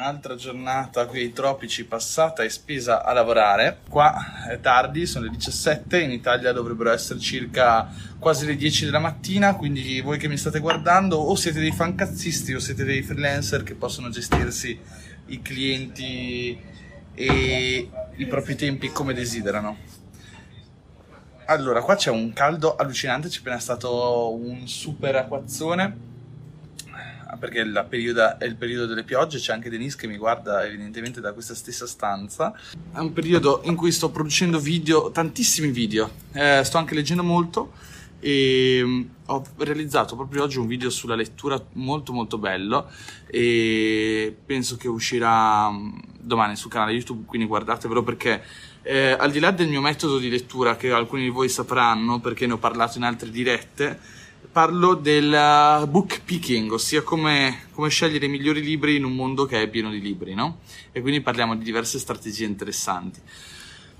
un'altra giornata qui ai tropici passata e spesa a lavorare. Qua è tardi, sono le 17, in Italia dovrebbero essere circa quasi le 10 della mattina, quindi voi che mi state guardando o siete dei fancazzisti o siete dei freelancer che possono gestirsi i clienti e i propri tempi come desiderano. Allora, qua c'è un caldo allucinante, c'è appena stato un super acquazzone, perché è il periodo delle piogge. C'è anche Denise che mi guarda evidentemente da questa stessa stanza. È un periodo in cui sto producendo video, tantissimi video, sto anche leggendo molto e ho realizzato proprio oggi un video sulla lettura molto molto bello e penso che uscirà domani sul canale YouTube, quindi guardatevelo, perché al di là del mio metodo di lettura, che alcuni di voi sapranno perché ne ho parlato in altre dirette, parlo del book picking, ossia come scegliere i migliori libri in un mondo che è pieno di libri, no? E quindi parliamo di diverse strategie interessanti.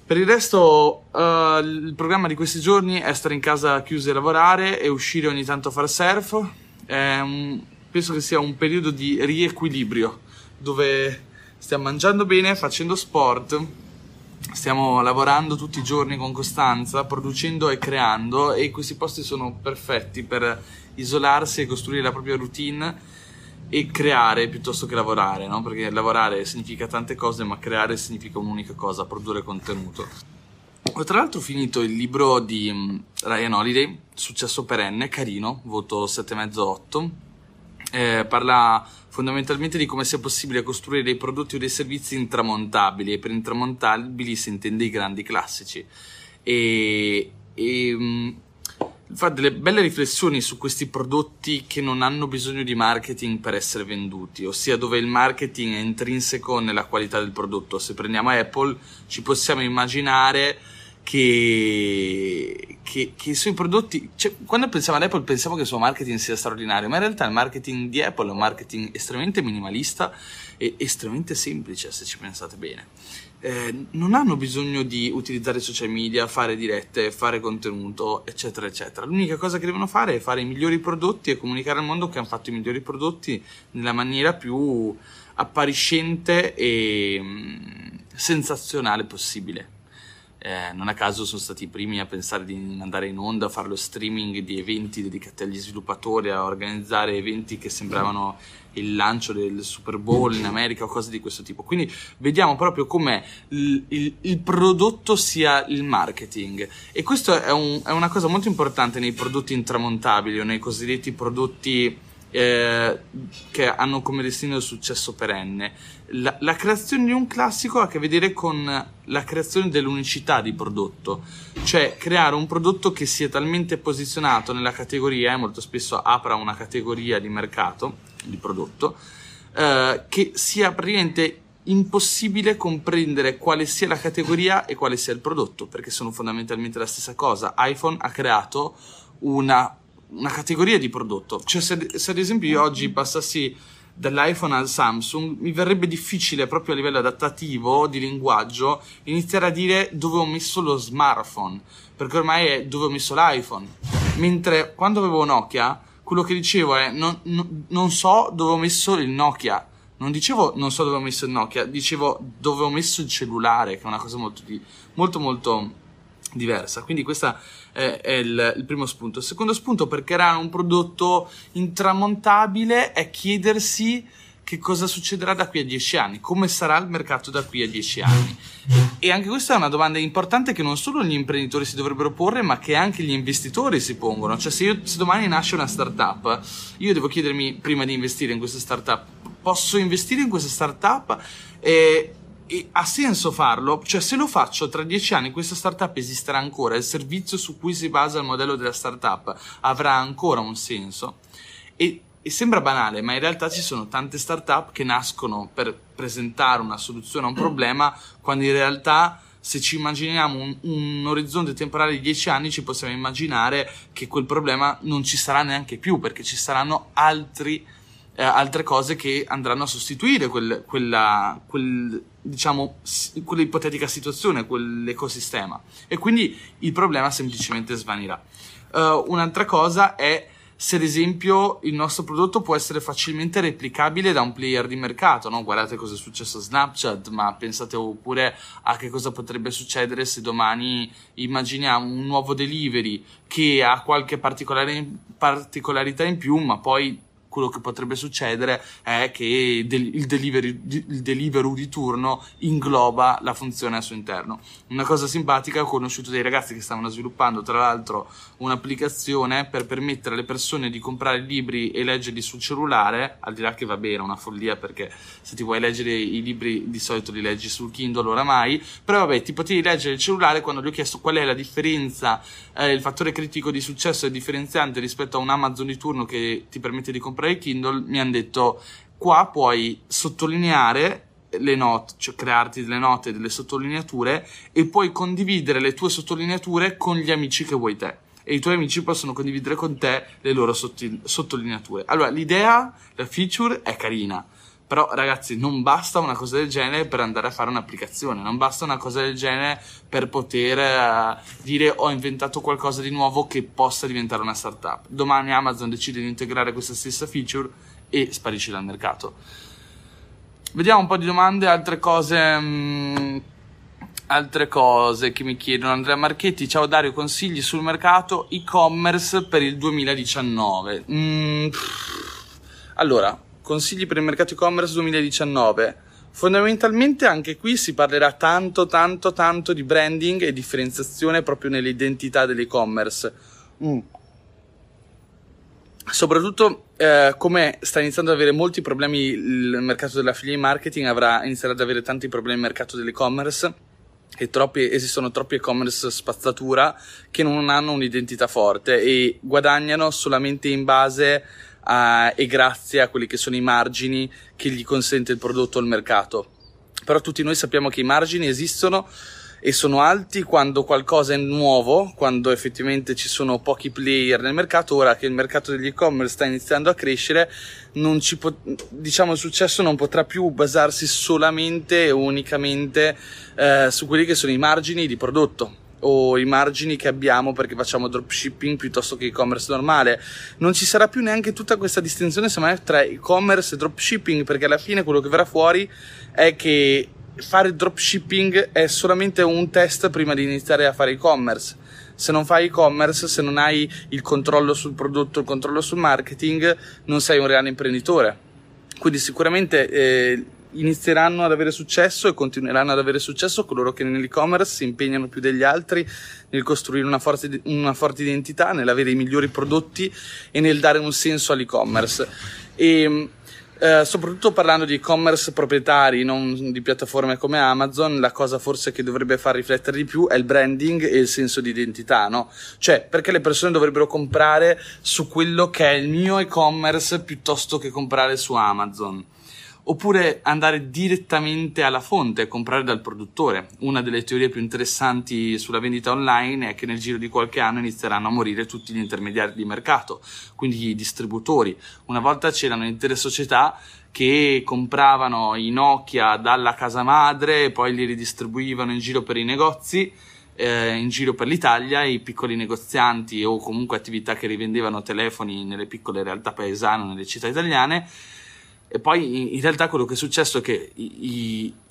Per il resto, il programma di questi giorni è stare in casa chiusi a lavorare e uscire ogni tanto a fare surf. Penso che sia un periodo di riequilibrio, dove stiamo mangiando bene, facendo sport, stiamo lavorando tutti i giorni con costanza, producendo e creando, e questi posti sono perfetti per isolarsi e costruire la propria routine e creare piuttosto che lavorare, no? Perché lavorare significa tante cose, ma creare significa un'unica cosa: produrre contenuto. Ho tra l'altro finito il libro di Ryan Holiday, Successo perenne, carino, voto 7,5-8. Parla fondamentalmente di come sia possibile costruire dei prodotti o dei servizi intramontabili, e per intramontabili si intende i grandi classici, e fa delle belle riflessioni su questi prodotti che non hanno bisogno di marketing per essere venduti, ossia dove il marketing è intrinseco nella qualità del prodotto. Se prendiamo Apple, ci possiamo immaginare che i suoi prodotti, cioè, quando pensiamo ad Apple pensiamo che il suo marketing sia straordinario, ma in realtà il marketing di Apple è un marketing estremamente minimalista e estremamente semplice, se ci pensate bene. Non hanno bisogno di utilizzare social media, fare dirette, fare contenuto, eccetera eccetera. L'unica cosa che devono fare è fare i migliori prodotti e comunicare al mondo che hanno fatto i migliori prodotti nella maniera più appariscente e sensazionale possibile. Non a caso sono stati i primi a pensare di andare in onda, a fare lo streaming di eventi dedicati agli sviluppatori, a organizzare eventi che sembravano il lancio del Super Bowl in America o cose di questo tipo. Quindi vediamo proprio come il prodotto sia il marketing, e questo è una cosa molto importante nei prodotti intramontabili o nei cosiddetti prodotti che hanno come destino il successo perenne. La creazione di un classico ha a che vedere con la creazione dell'unicità di prodotto, cioè creare un prodotto che sia talmente posizionato nella categoria, e molto spesso apra una categoria di mercato di prodotto, che sia praticamente impossibile comprendere quale sia la categoria e quale sia il prodotto, perché sono fondamentalmente la stessa cosa. iPhone ha creato una categoria di prodotto, cioè se ad esempio io oggi passassi dall'iPhone al Samsung, mi verrebbe difficile proprio a livello adattativo di linguaggio iniziare a dire dove ho messo lo smartphone, perché ormai è dove ho messo l'iPhone, mentre quando avevo Nokia quello che dicevo è non so dove ho messo il Nokia, non dicevo non so dove ho messo il Nokia, dicevo dove ho messo il cellulare, che è una cosa molto diversa. Quindi questo è il primo spunto. Il secondo spunto per creare un prodotto intramontabile è chiedersi che cosa succederà da qui a 10 anni, come sarà il mercato da qui a 10 anni, e anche questa è una domanda importante che non solo gli imprenditori si dovrebbero porre, ma che anche gli investitori si pongono. Cioè se domani nasce una startup, io devo chiedermi prima di investire in questa startup: posso investire in questa startup? E ha senso farlo? Cioè, se lo faccio, tra 10 anni questa startup esisterà ancora? Il servizio su cui si basa il modello della startup avrà ancora un senso? E sembra banale, ma in realtà ci sono tante startup che nascono per presentare una soluzione a un problema, quando in realtà, se ci immaginiamo un orizzonte temporale di 10 anni, ci possiamo immaginare che quel problema non ci sarà neanche più, perché ci saranno altri altre cose che andranno a sostituire quell'ipotetica situazione, quell'ecosistema, e quindi il problema semplicemente svanirà. Un'altra cosa è se ad esempio il nostro prodotto può essere facilmente replicabile da un player di mercato, no? Guardate cosa è successo a Snapchat, ma pensate pure a che cosa potrebbe succedere se domani immaginiamo un nuovo delivery che ha qualche particolarità in più, ma poi quello che potrebbe succedere è che il delivery di turno ingloba la funzione al suo interno. Una cosa simpatica, ho conosciuto dei ragazzi che stavano sviluppando, tra l'altro, un'applicazione per permettere alle persone di comprare libri e leggerli sul cellulare, al di là che va bene, è una follia, perché se ti vuoi leggere i libri di solito li leggi sul Kindle oramai, però vabbè, ti potevi leggere il cellulare. Quando gli ho chiesto qual è la differenza, il fattore critico di successo e differenziante rispetto a un Amazon di turno che ti permette di comprare il Kindle, mi hanno detto: qua puoi sottolineare le note, cioè crearti delle note, delle sottolineature, e puoi condividere le tue sottolineature con gli amici che vuoi te, e i tuoi amici possono condividere con te le loro sottolineature. Allora, l'idea, la feature è carina, però ragazzi, non basta una cosa del genere per andare a fare un'applicazione, non basta una cosa del genere per poter dire ho inventato qualcosa di nuovo che possa diventare una startup. Domani Amazon decide di integrare questa stessa feature e sparisce dal mercato. Vediamo un po' di domande, altre cose che mi chiedono. Andrea Marchetti: ciao Dario, consigli sul mercato e-commerce per il 2019. Allora, consigli per il mercato e-commerce 2019. Fondamentalmente anche qui si parlerà tanto di branding e differenziazione proprio nell'identità dell'e-commerce. Soprattutto come sta iniziando ad avere molti problemi il mercato dell'affiliate marketing, inizierà ad avere tanti problemi il mercato dell'e-commerce, e esistono troppi e-commerce spazzatura che non hanno un'identità forte e guadagnano solamente in base e grazie a quelli che sono i margini che gli consente il prodotto o il mercato. Però tutti noi sappiamo che i margini esistono e sono alti quando qualcosa è nuovo, quando effettivamente ci sono pochi player nel mercato. Ora che il mercato degli e-commerce sta iniziando a crescere, non ci il successo non potrà più basarsi solamente e unicamente su quelli che sono i margini di prodotto o i margini che abbiamo perché facciamo dropshipping piuttosto che e-commerce normale. Non ci sarà più neanche tutta questa distinzione secondo me tra e-commerce e dropshipping, perché alla fine quello che verrà fuori è che fare dropshipping è solamente un test prima di iniziare a fare e-commerce. Se non fai e-commerce, se non hai il controllo sul prodotto, il controllo sul marketing, non sei un reale imprenditore. Quindi sicuramente inizieranno ad avere successo e continueranno ad avere successo coloro che nell'e-commerce si impegnano più degli altri nel costruire una forte identità, nell'avere i migliori prodotti e nel dare un senso all'e-commerce. E soprattutto parlando di e-commerce proprietari, non di piattaforme come Amazon, la cosa forse che dovrebbe far riflettere di più è il branding e il senso di identità, no? Cioè, perché le persone dovrebbero comprare su quello che è il mio e-commerce piuttosto che comprare su Amazon? Oppure andare direttamente alla fonte e comprare dal produttore. Una delle teorie più interessanti sulla vendita online è che nel giro di qualche anno inizieranno a morire tutti gli intermediari di mercato, quindi i distributori. Una volta c'erano intere società che compravano i Nokia dalla casa madre e poi li ridistribuivano in giro per i negozi, in giro per l'Italia, i piccoli negozianti o comunque attività che rivendevano telefoni nelle piccole realtà paesane, nelle città italiane. E poi in realtà quello che è successo è che gli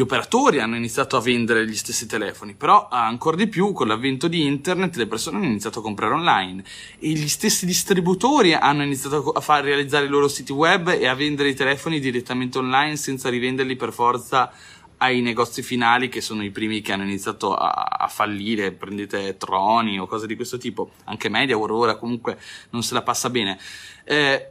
operatori hanno iniziato a vendere gli stessi telefoni, però ancora di più con l'avvento di internet le persone hanno iniziato a comprare online e gli stessi distributori hanno iniziato a far realizzare i loro siti web e a vendere i telefoni direttamente online senza rivenderli per forza ai negozi finali, che sono i primi che hanno iniziato a fallire. Prendete Troni o cose di questo tipo, anche Media Aurora comunque non se la passa bene, e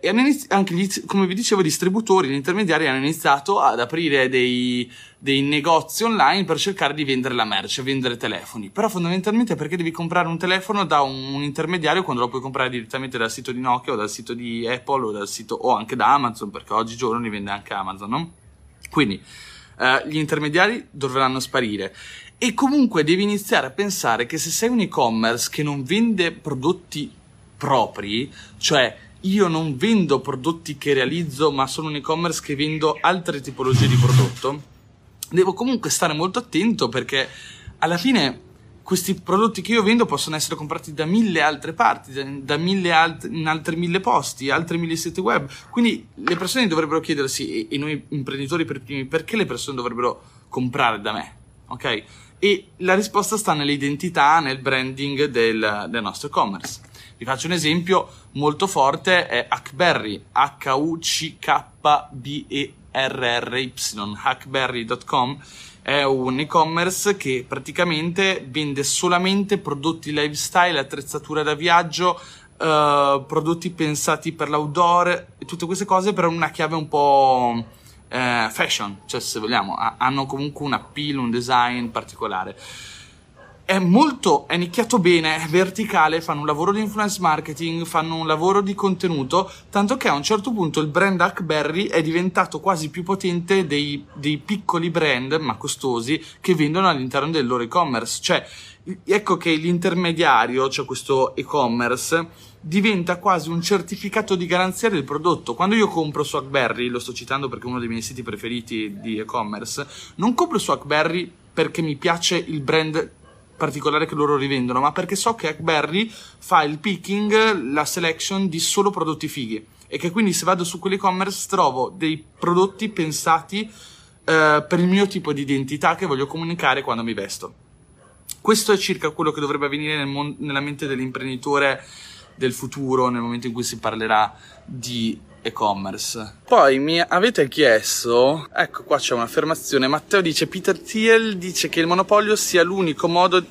anche come vi dicevo i distributori, gli intermediari hanno iniziato ad aprire dei negozi online per cercare di vendere la merce, vendere telefoni. Però fondamentalmente perché devi comprare un telefono da un intermediario quando lo puoi comprare direttamente dal sito di Nokia o dal sito di Apple o o anche da Amazon, perché oggigiorno li vende anche Amazon, no? Quindi gli intermediari dovranno sparire e comunque devi iniziare a pensare che se sei un e-commerce che non vende prodotti propri, cioè io non vendo prodotti che realizzo, ma sono un e-commerce che vendo altre tipologie di prodotto, devo comunque stare molto attento, perché alla fine questi prodotti che io vendo possono essere comprati da 1000 altre parti, in altri 1000 posti, altri 1000 siti web. Quindi le persone dovrebbero chiedersi, e noi imprenditori per primi, perché le persone dovrebbero comprare da me, ok? E la risposta sta nell'identità, nel branding del nostro e-commerce. Vi faccio un esempio molto forte, è Huckberry, H-U-C-K-B-E-R-R-Y, Huckberry.com. È un e-commerce che praticamente vende solamente prodotti lifestyle, attrezzatura da viaggio, prodotti pensati per l'outdoor, e tutte queste cose per una chiave un po' fashion, cioè, se vogliamo, hanno comunque un appeal, un design particolare. È nicchiato bene, è verticale, fanno un lavoro di influence marketing, fanno un lavoro di contenuto, tanto che a un certo punto il brand Huckberry è diventato quasi più potente dei piccoli brand, ma costosi, che vendono all'interno del loro e-commerce. Cioè, ecco che l'intermediario, cioè questo e-commerce, diventa quasi un certificato di garanzia del prodotto. Quando io compro su Huckberry, lo sto citando perché è uno dei miei siti preferiti di e-commerce, non compro su Huckberry perché mi piace il brand particolare che loro rivendono, ma perché so che Huckberry fa il picking, la selection di solo prodotti fighi, e che quindi se vado su quell'e-commerce trovo dei prodotti pensati per il mio tipo di identità che voglio comunicare quando mi vesto. Questo è circa quello che dovrebbe avvenire nella mente dell'imprenditore del futuro, nel momento in cui si parlerà di e-commerce. Poi mi avete chiesto, ecco qua c'è un'affermazione, Matteo dice: Peter Thiel dice che il monopolio sia l'unico modo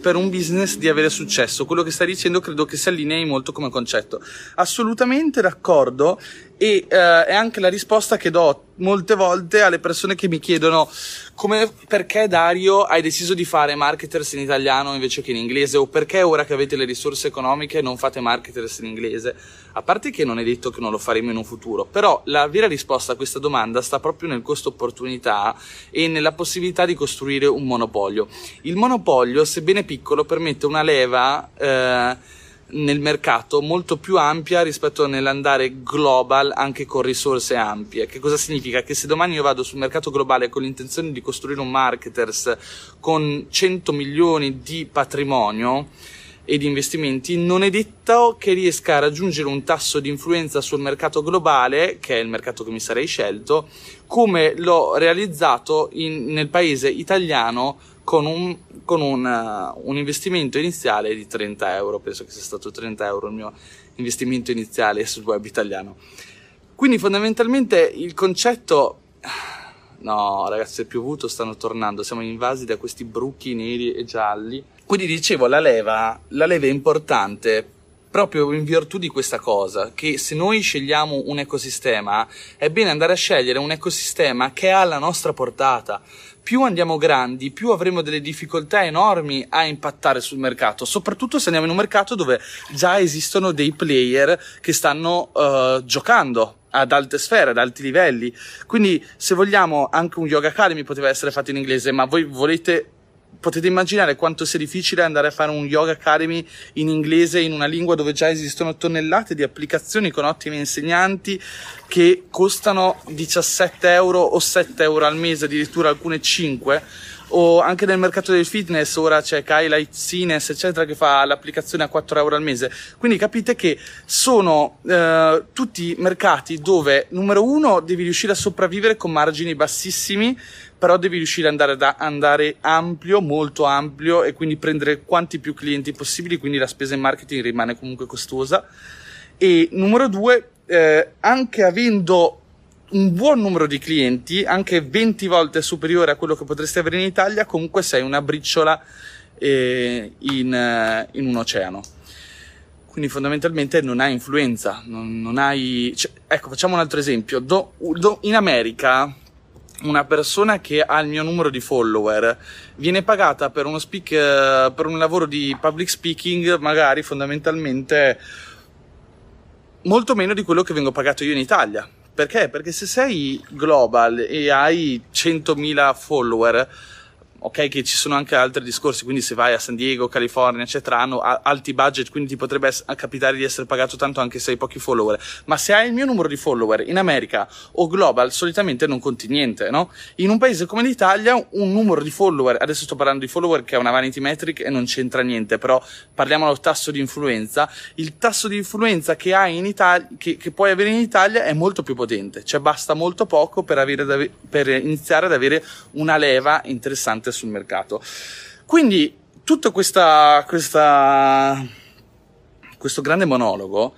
per un business di avere successo. Quello che stai dicendo credo che si allinei molto come concetto. Assolutamente d'accordo, e è anche la risposta che do molte volte alle persone che mi chiedono perché Dario hai deciso di fare Marketers in italiano invece che in inglese, o perché ora che avete le risorse economiche non fate Marketers in inglese. A parte che non è detto che non lo faremo in un futuro, però la vera risposta a questa domanda sta proprio nel costo opportunità e nella possibilità di costruire un monopolio. Il monopolio, sebbene piccolo, permette una leva nel mercato molto più ampia rispetto nell'andare global anche con risorse ampie. Che cosa significa? Che se domani io vado sul mercato globale con l'intenzione di costruire un Marketers con 100 milioni di patrimonio e di investimenti, non è detto che riesca a raggiungere un tasso di influenza sul mercato globale, che è il mercato che mi sarei scelto, come l'ho realizzato nel paese italiano con un investimento iniziale di 30 euro, penso che sia stato 30 euro il mio investimento iniziale sul web italiano. Quindi fondamentalmente il concetto... No ragazzi, è piovuto, stanno tornando, siamo invasi da questi bruchi neri e gialli. Quindi dicevo, la leva è importante proprio in virtù di questa cosa, che se noi scegliamo un ecosistema è bene andare a scegliere un ecosistema che è alla nostra portata. Più andiamo grandi, più avremo delle difficoltà enormi a impattare sul mercato, soprattutto se andiamo in un mercato dove già esistono dei player che stanno giocando ad alte sfere, ad alti livelli. Quindi se vogliamo, anche un Yoga Academy poteva essere fatto in inglese, ma voi potete immaginare quanto sia difficile andare a fare un Yoga Academy in inglese, in una lingua dove già esistono tonnellate di applicazioni con ottimi insegnanti che costano 17 euro o 7 euro al mese, addirittura alcune 5, o anche nel mercato del fitness ora c'è Kayla Fitness eccetera che fa l'applicazione a 4 euro al mese. Quindi capite che sono tutti mercati dove, numero uno, devi riuscire a sopravvivere con margini bassissimi, però devi riuscire ad andare ampio, molto ampio, e quindi prendere quanti più clienti possibili, quindi la spesa in marketing rimane comunque costosa. E numero due, anche avendo un buon numero di clienti, anche 20 volte superiore a quello che potresti avere in Italia, comunque sei una briciola in un oceano. Quindi fondamentalmente non hai influenza, non hai... Cioè, ecco, facciamo un altro esempio. In America una persona che ha il mio numero di follower viene pagata per per un lavoro di public speaking magari fondamentalmente molto meno di quello che vengo pagato io in Italia. Perché? Perché se sei global e hai 100.000 follower, ok, che ci sono anche altri discorsi, quindi se vai a San Diego, California, eccetera, hanno alti budget, quindi ti potrebbe capitare di essere pagato tanto anche se hai pochi follower. Ma se hai il mio numero di follower in America o global, solitamente non conti niente, no? In un paese come l'Italia un numero di follower, adesso sto parlando di follower che è una vanity metric e non c'entra niente, però parliamo del tasso di influenza. Il tasso di influenza che hai in Italia, che puoi avere in Italia, è molto più potente, cioè basta molto poco per iniziare ad avere una leva interessante sul mercato. Quindi tutto questo grande monologo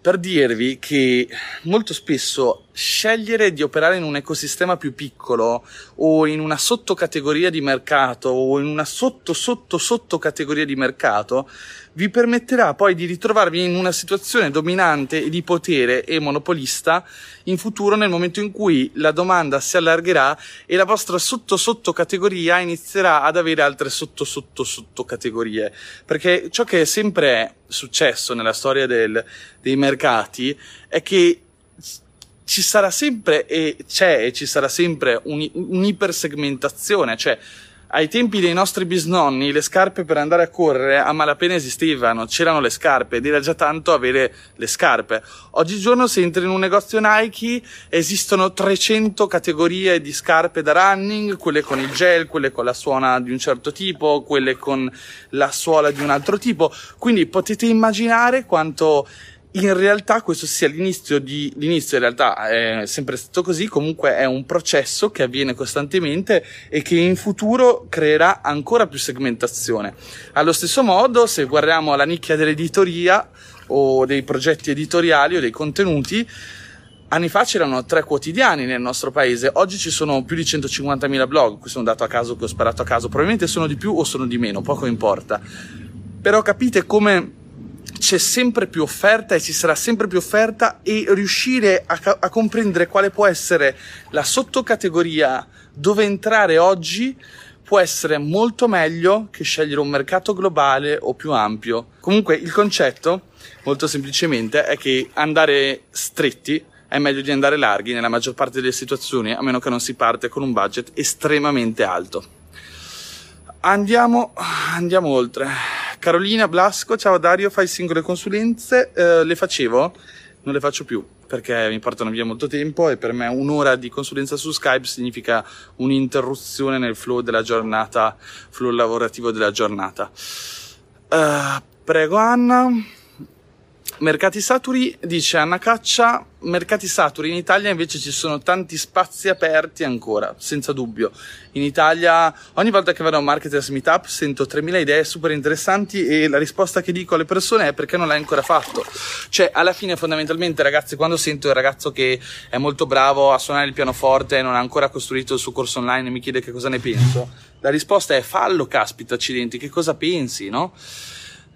per dirvi che molto spesso scegliere di operare in un ecosistema più piccolo o in una sottocategoria di mercato o in una sottocategoria di mercato vi permetterà poi di ritrovarvi in una situazione dominante e di potere e monopolista in futuro, nel momento in cui la domanda si allargherà e la vostra sottocategoria inizierà ad avere altre sottocategorie, perché ciò che è sempre successo nella storia dei mercati è che ci sarà sempre ci sarà sempre un'ipersegmentazione, cioè ai tempi dei nostri bisnonni le scarpe per andare a correre a malapena esistevano, c'erano le scarpe ed era già tanto avere le scarpe. Oggigiorno se entri in un negozio Nike esistono 300 categorie di scarpe da running, quelle con il gel, quelle con la suola di un certo tipo, quelle con la suola di un altro tipo, quindi potete immaginare quanto... In realtà questo sia l'inizio in realtà è sempre stato così, comunque è un processo che avviene costantemente e che in futuro creerà ancora più segmentazione. Allo stesso modo, se guardiamo alla nicchia dell'editoria o dei progetti editoriali o dei contenuti, anni fa c'erano 3 quotidiani nel nostro paese, oggi ci sono più di 150.000 blog, questo è un dato a caso che ho sparato a caso, probabilmente sono di più o sono di meno, poco importa. Però capite come... c'è sempre più offerta e ci sarà sempre più offerta, e riuscire a comprendere quale può essere la sottocategoria dove entrare oggi può essere molto meglio che scegliere un mercato globale o più ampio. Comunque il concetto, molto semplicemente, è che andare stretti è meglio di andare larghi nella maggior parte delle situazioni, a meno che non si parte con un budget estremamente alto. Andiamo oltre. Carolina Blasco, ciao Dario, fai singole consulenze? Le facevo, non le faccio più perché mi portano via molto tempo e per me un'ora di consulenza su Skype significa un'interruzione nel flow della giornata, flow lavorativo della giornata. Prego Anna. Mercati saturi, dice Anna Caccia, mercati saturi in Italia invece ci sono tanti spazi aperti ancora, senza dubbio. In Italia ogni volta che vado a un Marketers Meetup sento 3.000 idee super interessanti e la risposta che dico alle persone è: perché non l'hai ancora fatto? Cioè alla fine fondamentalmente, ragazzi, quando sento il ragazzo che è molto bravo a suonare il pianoforte e non ha ancora costruito il suo corso online e mi chiede che cosa ne penso, la risposta è: fallo, caspita, accidenti, che cosa pensi, no?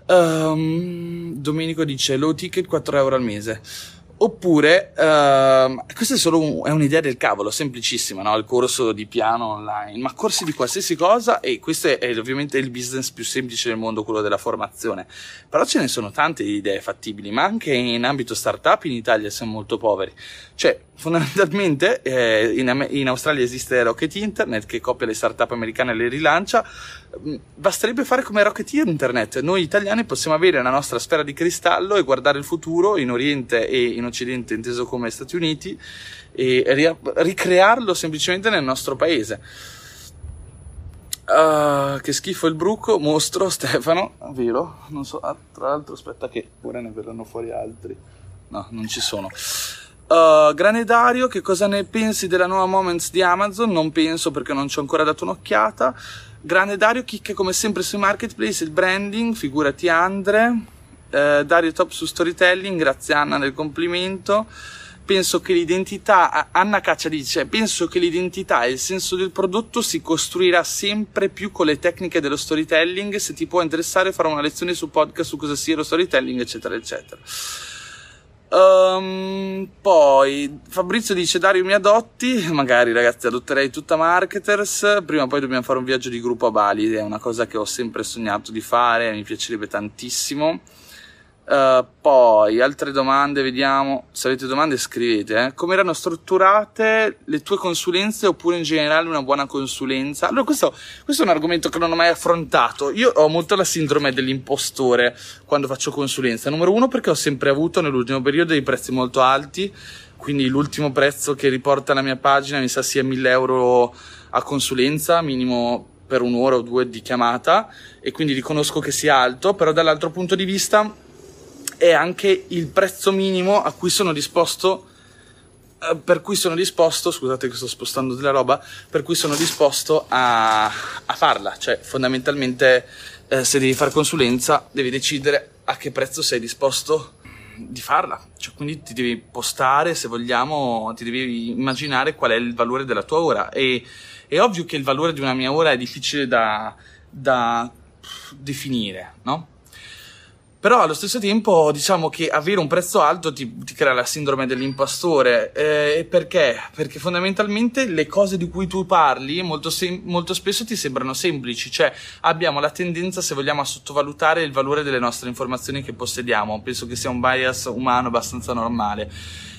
Domenico dice low ticket 4 euro al mese, oppure questa è solo un'idea del cavolo, semplicissima, no? Il corso di piano online, ma corsi di qualsiasi cosa, e questo è ovviamente il business più semplice del mondo, quello della formazione, però ce ne sono tante idee fattibili, ma anche in ambito startup in Italia siamo molto poveri, cioè fondamentalmente in Australia esiste Rocket Internet che copia le startup americane e le rilancia. Basterebbe fare come Rocket Internet, noi italiani possiamo avere la nostra sfera di cristallo e guardare il futuro in Oriente e in Occidente inteso come Stati Uniti e ricrearlo semplicemente nel nostro paese. Che schifo il bruco, mostro Stefano, vero? Non so, tra l'altro aspetta che ora ne verranno fuori altri, no, non ci sono. Grande Dario, che cosa ne pensi della nuova Moments di Amazon? Non penso, perché non ci ho ancora dato un'occhiata. Grande Dario, chicche come sempre sui marketplace, il branding, figurati Andre. Dario top su storytelling, grazie Anna del complimento. Penso che l'identità, Anna Caccia dice, penso che l'identità e il senso del prodotto si costruirà sempre più con le tecniche dello storytelling, se ti può interessare farò una lezione su podcast su cosa sia lo storytelling, eccetera eccetera. Poi Fabrizio dice Dario mi adotti, magari ragazzi adotterei tutta Marketers, prima o poi dobbiamo fare un viaggio di gruppo a Bali, è una cosa che ho sempre sognato di fare, mi piacerebbe tantissimo. Poi altre domande, vediamo se avete domande, scrivete. Come erano strutturate le tue consulenze, oppure in generale una buona consulenza? Allora, questo è un argomento che non ho mai affrontato. Io ho molto la sindrome dell'impostore quando faccio consulenza. Numero uno, perché ho sempre avuto nell'ultimo periodo dei prezzi molto alti, quindi l'ultimo prezzo che riporta la mia pagina mi sa sia 1000 euro a consulenza minimo per un'ora o due di chiamata, e quindi riconosco che sia alto. Però dall'altro punto di vista è anche il prezzo minimo a cui sono disposto, scusate che sto spostando della roba, per cui sono disposto a farla. Cioè fondamentalmente se devi fare consulenza devi decidere a che prezzo sei disposto di farla, cioè quindi ti devi postare, se vogliamo, ti devi immaginare qual è il valore della tua ora. E è ovvio che il valore di una mia ora è difficile da definire, no? Però allo stesso tempo diciamo che avere un prezzo alto ti crea la sindrome dell'impostore. Perché? Perché fondamentalmente le cose di cui tu parli molto spesso ti sembrano semplici. Cioè abbiamo la tendenza, se vogliamo, a sottovalutare il valore delle nostre informazioni che possediamo. Penso che sia un bias umano abbastanza normale.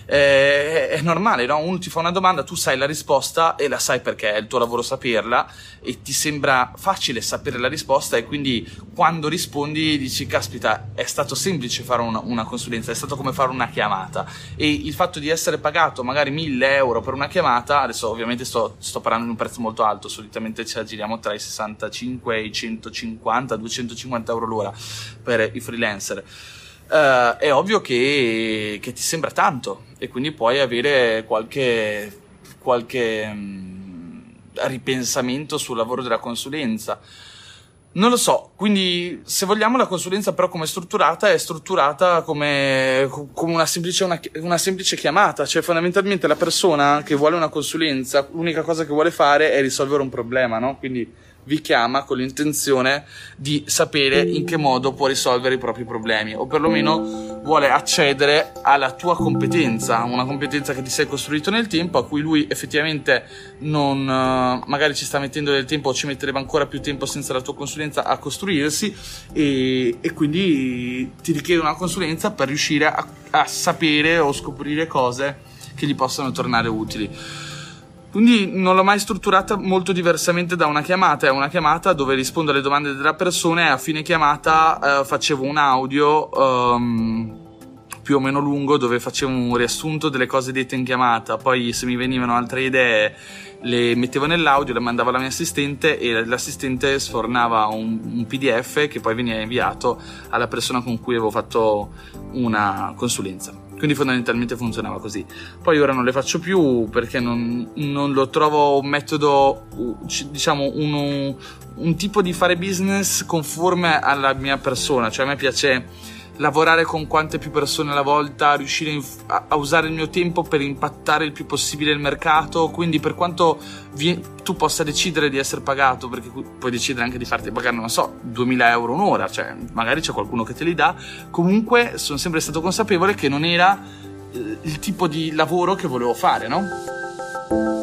È normale, no? Uno ti fa una domanda, tu sai la risposta e la sai perché è il tuo lavoro saperla, e ti sembra facile sapere la risposta, e quindi quando rispondi dici: caspita, è stato semplice fare una consulenza, è stato come fare una chiamata. E il fatto di essere pagato magari 1000 euro per una chiamata, adesso ovviamente sto parlando di un prezzo molto alto, solitamente ci aggiriamo tra i 65 e i 150, 250 euro l'ora per i freelancer. È ovvio che ti sembra tanto, e quindi puoi avere qualche ripensamento sul lavoro della consulenza. Non lo so, quindi se vogliamo la consulenza però come strutturata è strutturata come una semplice chiamata. Cioè fondamentalmente la persona che vuole una consulenza, l'unica cosa che vuole fare è risolvere un problema, no? Quindi vi chiama con l'intenzione di sapere in che modo può risolvere i propri problemi, o perlomeno vuole accedere alla tua competenza, una competenza che ti sei costruito nel tempo, a cui lui effettivamente non, magari ci sta mettendo del tempo, o ci metterebbe ancora più tempo senza la tua consulenza a costruirsi, e quindi ti richiede una consulenza per riuscire a sapere o scoprire cose che gli possano tornare utili. Quindi non l'ho mai strutturata molto diversamente da una chiamata. È una chiamata dove rispondo alle domande della persona, e a fine chiamata facevo un audio più o meno lungo, dove facevo un riassunto delle cose dette in chiamata. Poi se mi venivano altre idee le mettevo nell'audio, le mandavo alla mia assistente, e l'assistente sfornava un PDF che poi veniva inviato alla persona con cui avevo fatto una consulenza. Quindi fondamentalmente funzionava così. Poi ora non le faccio più perché non lo trovo un metodo, diciamo un tipo di fare business conforme alla mia persona. Cioè a me piace lavorare con quante più persone alla volta, riuscire a usare il mio tempo per impattare il più possibile il mercato. Quindi per quanto tu possa decidere di essere pagato, perché puoi decidere anche di farti pagare, non so, 2000 euro un'ora, cioè magari c'è qualcuno che te li dà, comunque sono sempre stato consapevole che non era il tipo di lavoro che volevo fare, no?